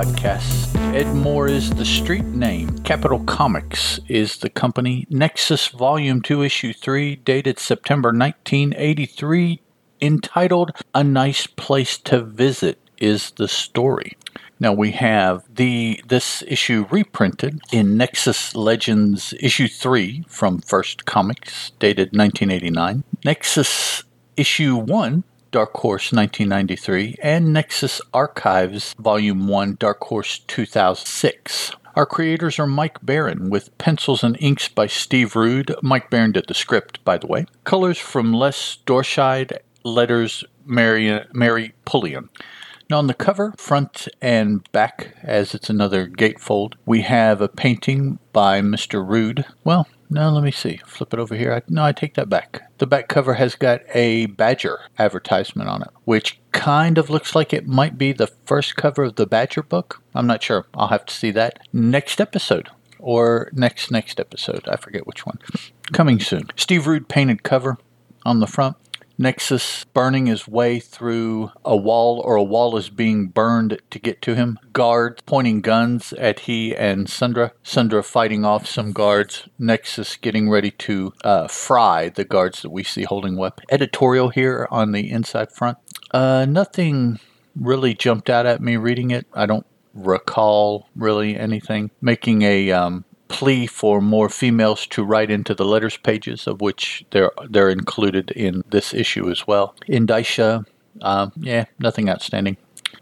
podcast. Edmore is the street name. Capital Comics is the company. Nexus Volume 2, Issue 3, dated September 1983, entitled A Nice Place to Visit, is the story. Now we have this issue reprinted in Nexus Legends Issue 3 from First Comics, dated 1989. Nexus Issue 1, Dark Horse 1993, and Nexus Archives Volume 1, Dark Horse 2006. Our creators are Mike Baron, with pencils and inks by Steve Rude. Mike Baron did the script, by the way. Colors from Les Dorscheid, letters Mary Pullion. Now on the cover, front and back, as it's another gatefold, we have a painting by Mr. Rude. Well, now let me see. Flip it over here. I take that back. The back cover has got a Badger advertisement on it, which kind of looks like it might be the first cover of the Badger book. I'm not sure. I'll have to see that next episode or next episode. I forget which one. Coming soon. Steve Rude painted cover on the front. Nexus burning his way through a wall, or a wall is being burned to get to him. Guards pointing guns at he and Sundra. Sundra fighting off some guards. Nexus getting ready to fry the guards that we see holding weapons. Editorial here on the inside front. Nothing really jumped out at me reading it. I don't recall really anything. Making a plea for more females to write into the letters pages, of which they're included in this issue as well. Indicia, nothing outstanding.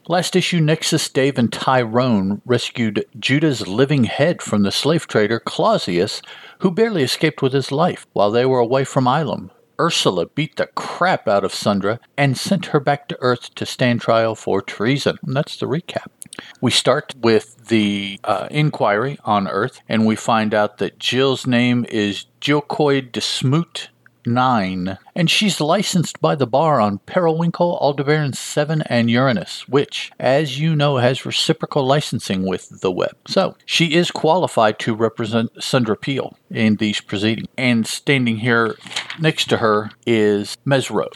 Last issue, Nexus, Dave, and Tyrone rescued Judah's living head from the slave trader Clausius, who barely escaped with his life. While they were away from Ylum, Ursula beat the crap out of Sundra and sent her back to Earth to stand trial for treason. And that's the recap. We start with the inquiry on Earth, and we find out that Jill's name is Jilcoid Desmoot 9, and she's licensed by the bar on Periwinkle, Aldebaran 7, and Uranus, which, as you know, has reciprocal licensing with the web. So, she is qualified to represent Sundra Peale in these proceedings. And standing here next to her is Mesro.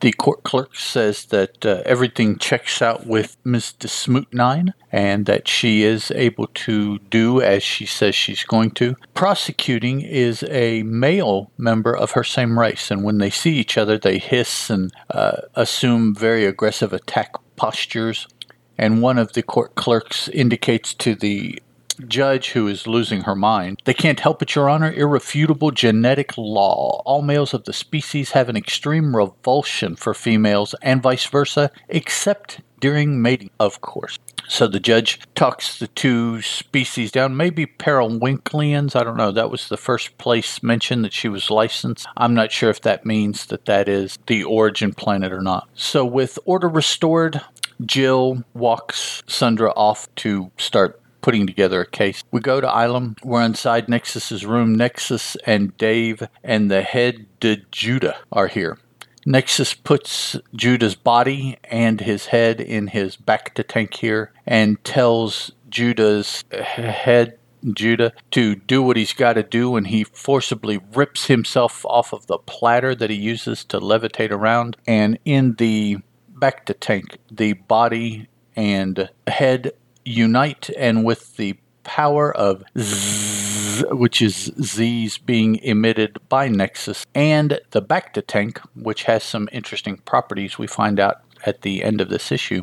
The court clerk says that everything checks out with Ms. Desmoot 9 and that she is able to do as she says she's going to. Prosecuting is a male member of her same race, and when they see each other, they hiss and assume very aggressive attack postures. And one of the court clerks indicates to the judge, who is losing her mind, "They can't help it, Your Honor. Irrefutable genetic law. All males of the species have an extreme revulsion for females and vice versa, except during mating, of course." So the judge talks the two species down, maybe Periwinklians. I don't know. That was the first place mentioned that she was licensed. I'm not sure if that means that is the origin planet or not. So with order restored, Jill walks Sundra off to start putting together a case. We go to Ylum. We're inside Nexus's room. Nexus and Dave and the head de Judah are here. Nexus puts Judah's body and his head in his back to tank here and tells Judah's head Judah to do what he's got to do, and he forcibly rips himself off of the platter that he uses to levitate around, and in the back to tank, the body and head unite, and with the power of Z, which is Z's being emitted by Nexus, and the Bacta tank, which has some interesting properties we find out at the end of this issue,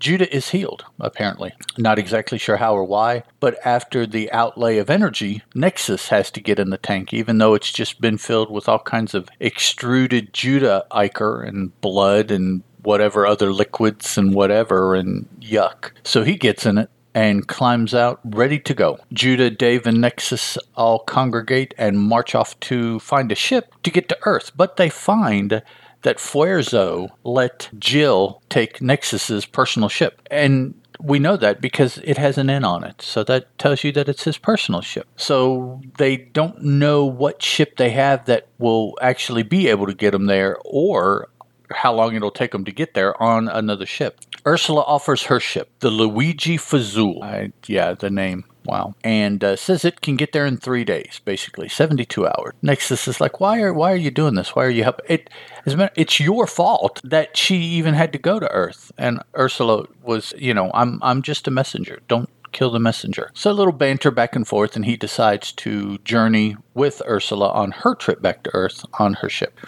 Judah is healed, apparently. Not exactly sure how or why, but after the outlay of energy, Nexus has to get in the tank, even though it's just been filled with all kinds of extruded Judah ichor and blood and whatever other liquids and whatever, and yuck. So he gets in it and climbs out ready to go. Judah, Dave, and Nexus all congregate and march off to find a ship to get to Earth, but they find that Fuerzo let Jill take Nexus's personal ship. And we know that because it has an N on it, so that tells you that it's his personal ship. So they don't know what ship they have that will actually be able to get them there, or how long it'll take them to get there on another ship. Ursula offers her ship, the Luigi Fazul. The name Wow. And says it can get there in 3 days, basically 72 hours. Nexus is like, why are you doing this? Why are you helping? It's your fault that she even had to go to Earth. And Ursula was, I'm just a messenger. Don't kill the messenger. So a little banter back and forth, and he decides to journey with Ursula on her trip back to Earth on her ship.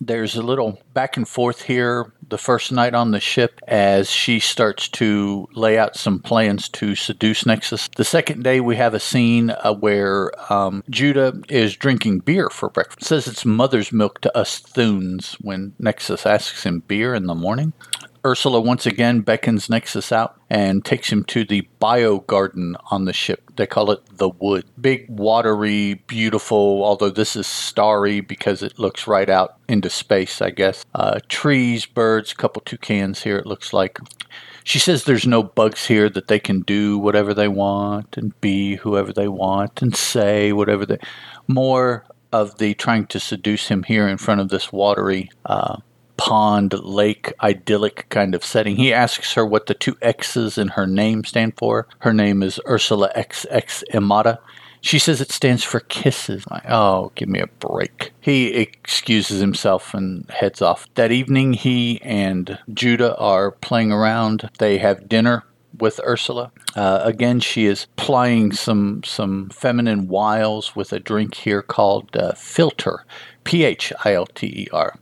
There's a little back and forth here the first night on the ship as she starts to lay out some plans to seduce Nexus. The second day, we have a scene where Judah is drinking beer for breakfast. It says it's mother's milk to us Thunes when Nexus asks him beer in the morning. Ursula once again beckons Nexus out and takes him to the bio garden on the ship. They call it the Wood. Big, watery, beautiful, although this is starry because it looks right out into space, I guess. Trees, birds, couple toucans here, it looks like. She says there's no bugs here, that they can do whatever they want and be whoever they want and say whatever they... More of the trying to seduce him here in front of this watery... pond, lake, idyllic kind of setting. He asks her what the two X's in her name stand for. Her name is Ursula XX Imata. She says it stands for kisses. Like, oh, give me a break. He excuses himself and heads off. That evening, he and Judah are playing around. They have dinner with Ursula. Again, she is plying some feminine wiles with a drink here called Filter. Philter.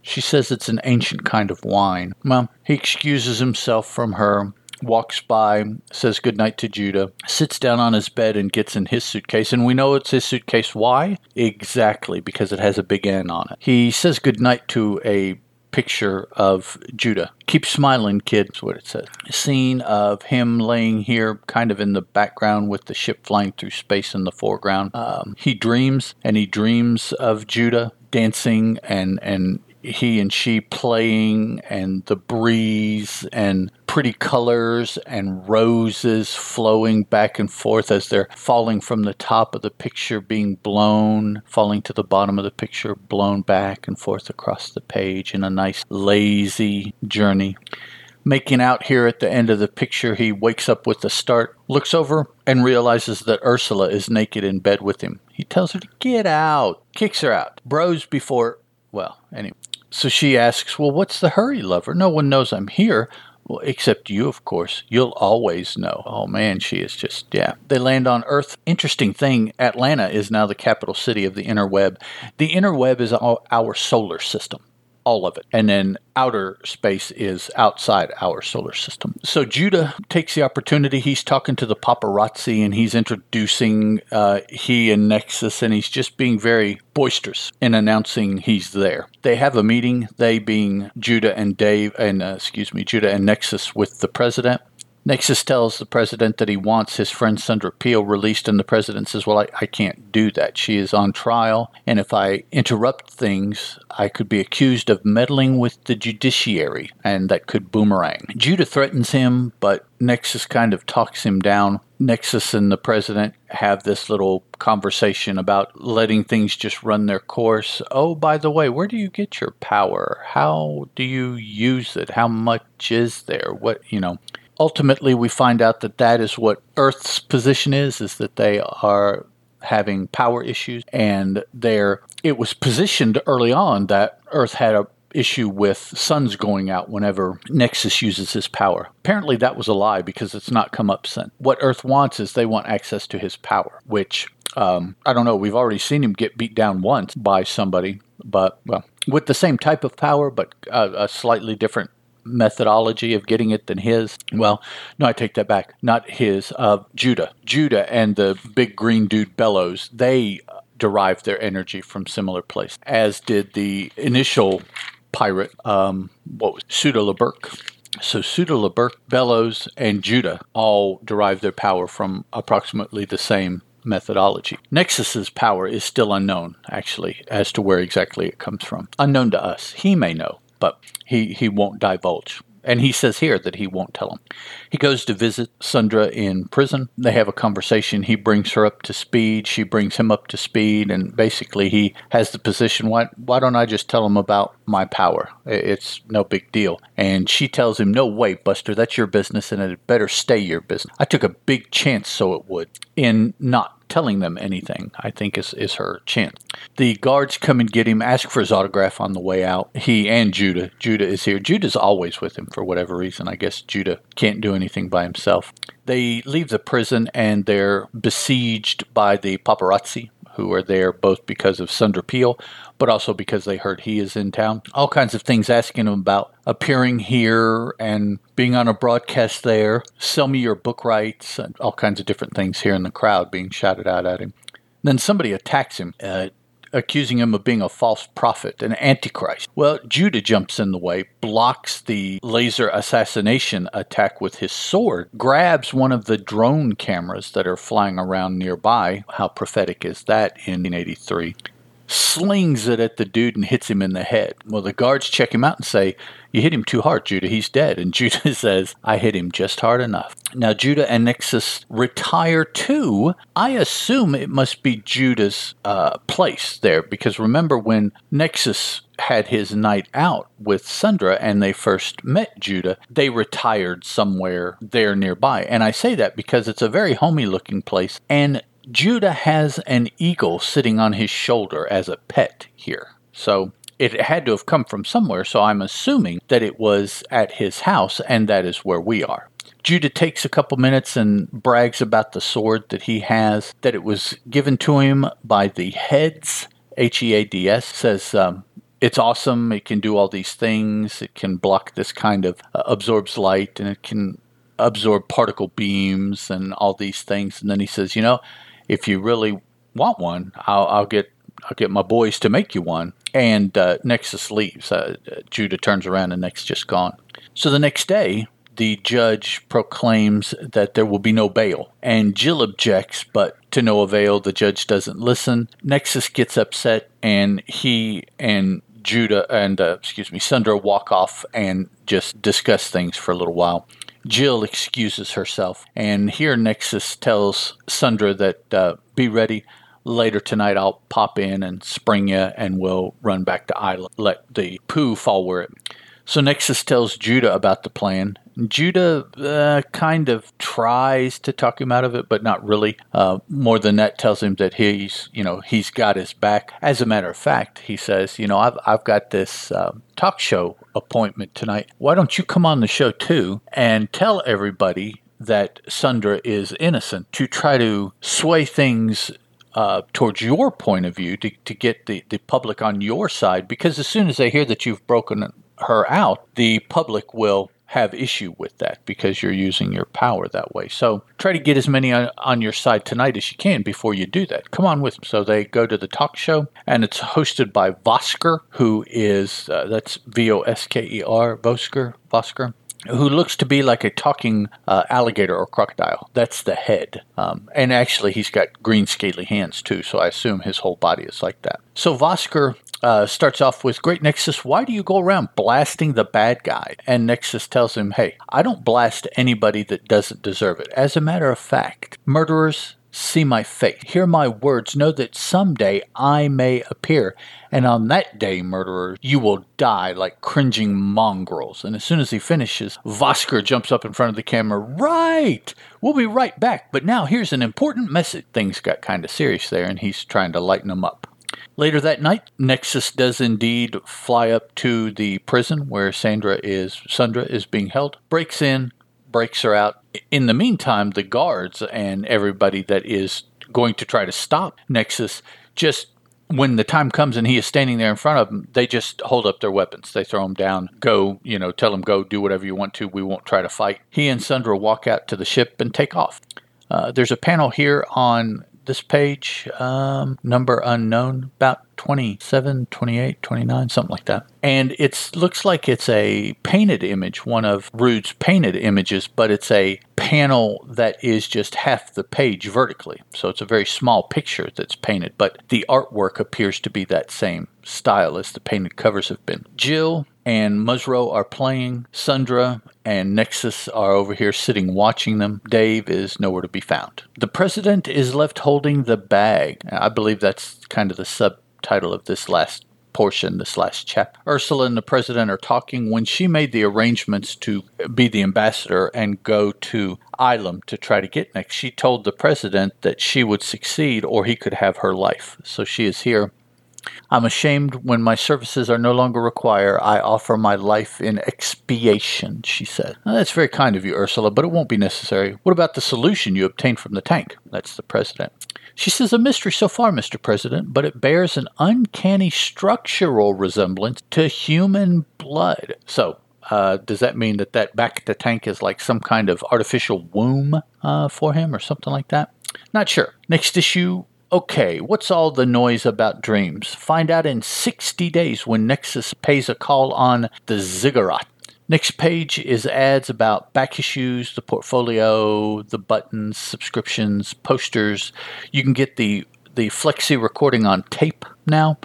She says it's an ancient kind of wine. Well, he excuses himself from her, walks by, says goodnight to Judah, sits down on his bed and gets in his suitcase. And we know it's his suitcase. Why? Exactly, because it has a big N on it. He says goodnight to a picture of Judah. Keep smiling, kid, is what it says. A scene of him laying here kind of in the background with the ship flying through space in the foreground. He dreams of Judah dancing and he and she playing and the breeze and pretty colors and roses flowing back and forth as they're falling from the top of the picture, being blown, falling to the bottom of the picture, blown back and forth across the page in a nice lazy journey. Making out here at the end of the picture, he wakes up with a start, looks over, and realizes that Ursula is naked in bed with him. He tells her to get out, kicks her out. Bros before, well, anyway. So she asks, well, what's the hurry, lover? No one knows I'm here. Well, except you, of course. You'll always know. Oh, man, she is just, yeah. They land on Earth. Interesting thing, Atlanta is now the capital city of the interweb. The interweb is our solar system. All of it. And then outer space is outside our solar system. So Judah takes the opportunity. He's talking to the paparazzi and he's introducing he and Nexus, and he's just being very boisterous in announcing he's there. They have a meeting, they being Judah and Nexus with the president. Nexus tells the president that he wants his friend Sundra Peale released, and the president says, well, I can't do that. She is on trial, and if I interrupt things, I could be accused of meddling with the judiciary, and that could boomerang. Judah threatens him, but Nexus kind of talks him down. Nexus and the president have this little conversation about letting things just run their course. Oh, by the way, where do you get your power? How do you use it? How much is there? Ultimately, we find out that is what Earth's position is that they are having power issues. And it was positioned early on that Earth had an issue with suns going out whenever Nexus uses his power. Apparently, that was a lie because it's not come up since. What Earth wants is they want access to his power, which, I don't know, we've already seen him get beat down once by somebody, but, well, with the same type of power, but a slightly different methodology of getting it than his. Well, no, I take that back. Not his, Judah. Judah and the big green dude Bellows, they derived their energy from similar places, as did the initial pirate, Pseudolaburk. So Pseudolaburk, Bellows, and Judah all derived their power from approximately the same methodology. Nexus's power is still unknown, actually, as to where exactly it comes from. Unknown to us. He may know, but he won't divulge And he says here that he won't tell him. He goes to visit Sundra in prison. They have a conversation. He brings her up to speed. She brings him up to speed. And basically he has the position, why don't I just tell him about my power? It's no big deal. And she tells him, no way, Buster, that's your business and it better stay your business. I took a big chance, so it would, in not telling them anything, I think, is her chance. The guards come and get him, ask for his autograph on the way out. He and Judah. Judah is here. Judah's always with him for whatever reason. I guess Judah can't do anything by himself. They leave the prison and they're besieged by the paparazzi, who are there both because of Sundra Peale, but also because they heard he is in town. All kinds of things asking him about appearing here and being on a broadcast there, sell me your book rights, and all kinds of different things here in the crowd being shouted out at him. Then somebody attacks him, accusing him of being a false prophet, an antichrist. Well, Judah jumps in the way, blocks the laser assassination attack with his sword, grabs one of the drone cameras that are flying around nearby. How prophetic is that in 1983? Slings it at the dude and hits him in the head. Well, the guards check him out and say, you hit him too hard, Judah. He's dead. And Judah says, I hit him just hard enough. Now, Judah and Nexus retire too. I assume it must be Judah's place there, because remember when Nexus had his night out with Sundra and they first met Judah, they retired somewhere there nearby. And I say that because it's a very homey looking place, and Judah has an eagle sitting on his shoulder as a pet here. So it had to have come from somewhere, so I'm assuming that it was at his house, and that is where we are. Judah takes a couple minutes and brags about the sword that he has, that it was given to him by the Heads, Heads, says, it's awesome, it can do all these things, it can block this kind of, absorbs light, and it can absorb particle beams and all these things. And then he says, you know, if you really want one, I'll get my boys to make you one. And Nexus leaves. Judah turns around and Nexus just gone. So the next day, the judge proclaims that there will be no bail. And Jill objects, but to no avail. The judge doesn't listen. Nexus gets upset, and he and Judah and, Sundra walk off and just discuss things for a little while. Jill excuses herself, and here Nexus tells Sundra that be ready. Later tonight I'll pop in and spring you, and we'll run back to Ylum. Let the poo fall where it... So Nexus tells Judah about the plan. Judah kind of tries to talk him out of it, but not really. More than that, tells him that he's got his back. As a matter of fact, he says, I've got this talk show appointment tonight. Why don't you come on the show too and tell everybody that Sundra is innocent, to try to sway things towards your point of view, to get the public on your side? Because as soon as they hear that you've broken her out, the public will have issue with that because you're using your power that way. So try to get as many on your side tonight as you can before you do that. Come on with them. So they go to the talk show, and it's hosted by Vosker, who is, that's Vosker, Vosker, who looks to be like a talking alligator or crocodile. That's the head. And actually, he's got green scaly hands too, so I assume his whole body is like that. So Vosker starts off with, great Nexus, why do you go around blasting the bad guy? And Nexus tells him, hey, I don't blast anybody that doesn't deserve it. As a matter of fact, murderers, see my face, hear my words, know that someday I may appear. And on that day, murderers, you will die like cringing mongrels. And as soon as he finishes, Vosker jumps up in front of the camera. Right! We'll be right back. But now here's an important message. Things got kind of serious there, and he's trying to lighten them up. Later that night, Nexus does indeed fly up to the prison where Sundra is being held, breaks in, breaks her out. In the meantime, the guards and everybody that is going to try to stop Nexus, just when the time comes and he is standing there in front of them, they just hold up their weapons. They throw him down, go, tell him go, do whatever you want to. We won't try to fight. He and Sundra walk out to the ship and take off. There's a panel here on this page, number unknown, about 27, 28, 29, something like that. And it looks like it's a painted image, one of Rude's painted images, but it's a panel that is just half the page vertically. So it's a very small picture that's painted, but the artwork appears to be that same style as the painted covers have been. Jill and Mesro are playing. Sundra and Nexus are over here sitting watching them. Dave is nowhere to be found. The president is left holding the bag. I believe that's kind of the subtitle of this last portion, this last chapter. Ursula and the president are talking when she made the arrangements to be the ambassador and go to Ylum to try to get Nexus. She told the president that she would succeed or he could have her life. So she is here. I'm ashamed when my services are no longer required. I offer my life in expiation, she said. Now, that's very kind of you, Ursula, but it won't be necessary. What about the solution you obtained from the tank? That's the president. She says, a mystery so far, Mr. President, but it bears an uncanny structural resemblance to human blood. So, does that mean that back at the tank is like some kind of artificial womb for him or something like that? Not sure. Next issue. Okay, what's all the noise about dreams? Find out in 60 days when Nexus pays a call on the Ziggurat. Next page is ads about back issues, the portfolio, the buttons, subscriptions, posters. You can get the flexi recording on tape now.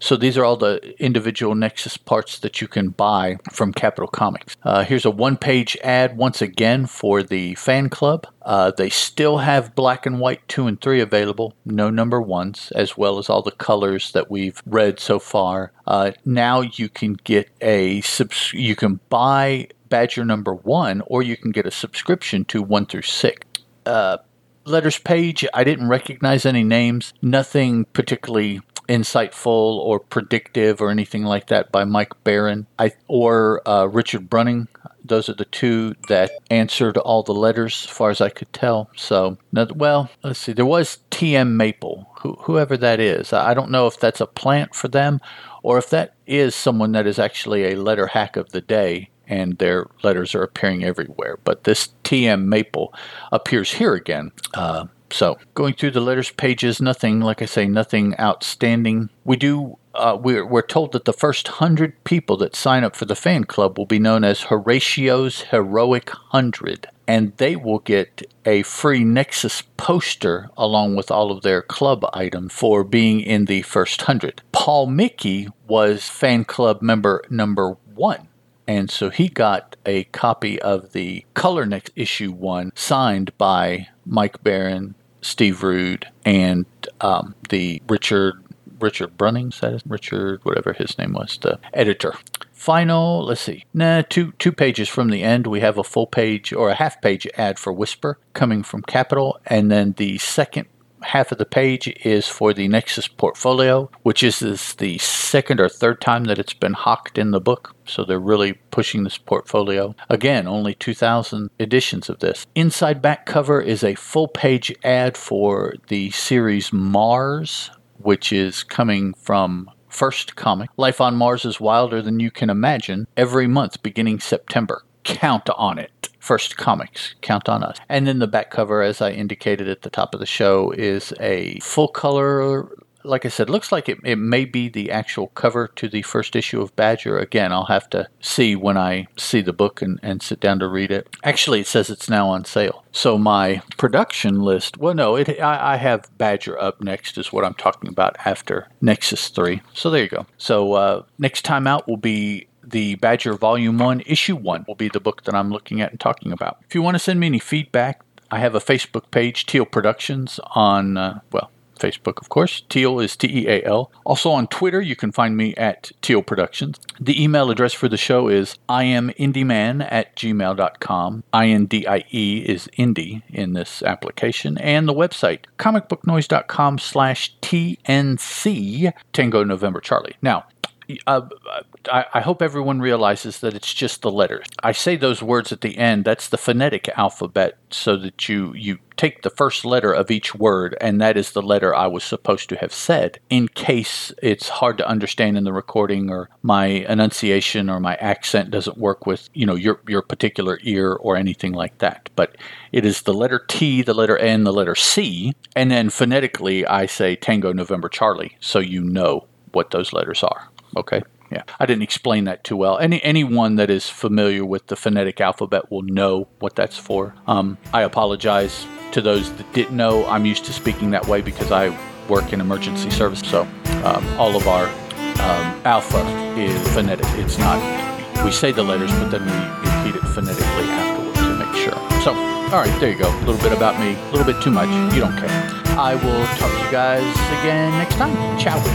So these are all the individual Nexus parts that you can buy from Capital Comics. Here's a one-page ad once again for the fan club. They still have black and white 2 and 3 available, no number ones, as well as all the colors that we've read so far. Now you can get you can buy Badger number 1, or you can get a subscription to 1 through 6. Letters page, I didn't recognize any names. Nothing particularly insightful or predictive or anything like that by Mike Baron or Richard Bruning. Those are the two that answered all the letters as far as I could tell. So, well, let's see. There was TM Maple, whoever that is. I don't know if that's a plant for them or if that is someone that is actually a letter hack of the day and their letters are appearing everywhere. But this TM Maple appears here again. So, going through the letters pages, nothing, like I say, nothing outstanding. We're told that the first 100 people that sign up for the fan club will be known as Horatio's Heroic 100. And they will get a free Nexus poster along with all of their club item for being in the first 100. Paul Mickey was fan club member number 1. And so he got a copy of the Color Next issue 1 signed by Mike Baron, Steve Rude, and the Richard Bruning, Richard, whatever his name was, the editor. Final, let's see. Two pages from the end, we have a full page or a half page ad for Whisper coming from Capital, and then the second half of the page is for the Nexus portfolio, which is the second or third time that it's been hawked in the book. So they're really pushing this portfolio. Again, only 2,000 editions of this. Inside back cover is a full-page ad for the series Mars, which is coming from First Comics. Life on Mars is wilder than you can imagine. Every month beginning September. Count on it. First Comics, count on us. And then the back cover, as I indicated at the top of the show, is a full color, like I said, looks like it may be the actual cover to the first issue of Badger. Again, I'll have to see when I see the book and sit down to read it. Actually, it says it's now on sale. So my production list, well, no, I have Badger up next is what I'm talking about after Nexus 3. So there you go. So next time out will be the Badger Volume 1, Issue 1 will be the book that I'm looking at and talking about. If you want to send me any feedback, I have a Facebook page, Teal Productions, on, Facebook, of course. Teal is Teal. Also on Twitter, you can find me at Teal Productions. The email address for the show is imindieman@gmail.com. INDIE is indie in this application. And the website, comicbooknoise.com/TNC, Tango November Charlie. Now, I hope everyone realizes that it's just the letters. I say those words at the end. That's the phonetic alphabet so that you take the first letter of each word, and that is the letter I was supposed to have said in case it's hard to understand in the recording or my enunciation or my accent doesn't work with, your particular ear or anything like that. But it is the letter T, the letter N, the letter C, and then phonetically I say Tango November Charlie so you know what those letters are. Okay. Yeah. I didn't explain that too well. Anyone that is familiar with the phonetic alphabet will know what that's for. I apologize to those that didn't know. I'm used to speaking that way because I work in emergency service. So all of our alpha is phonetic. It's not we say the letters, but then we repeat it phonetically afterwards to make sure. So, all right, there you go. A little bit about me, a little bit too much. You don't care. I will talk to you guys again next time. Ciao.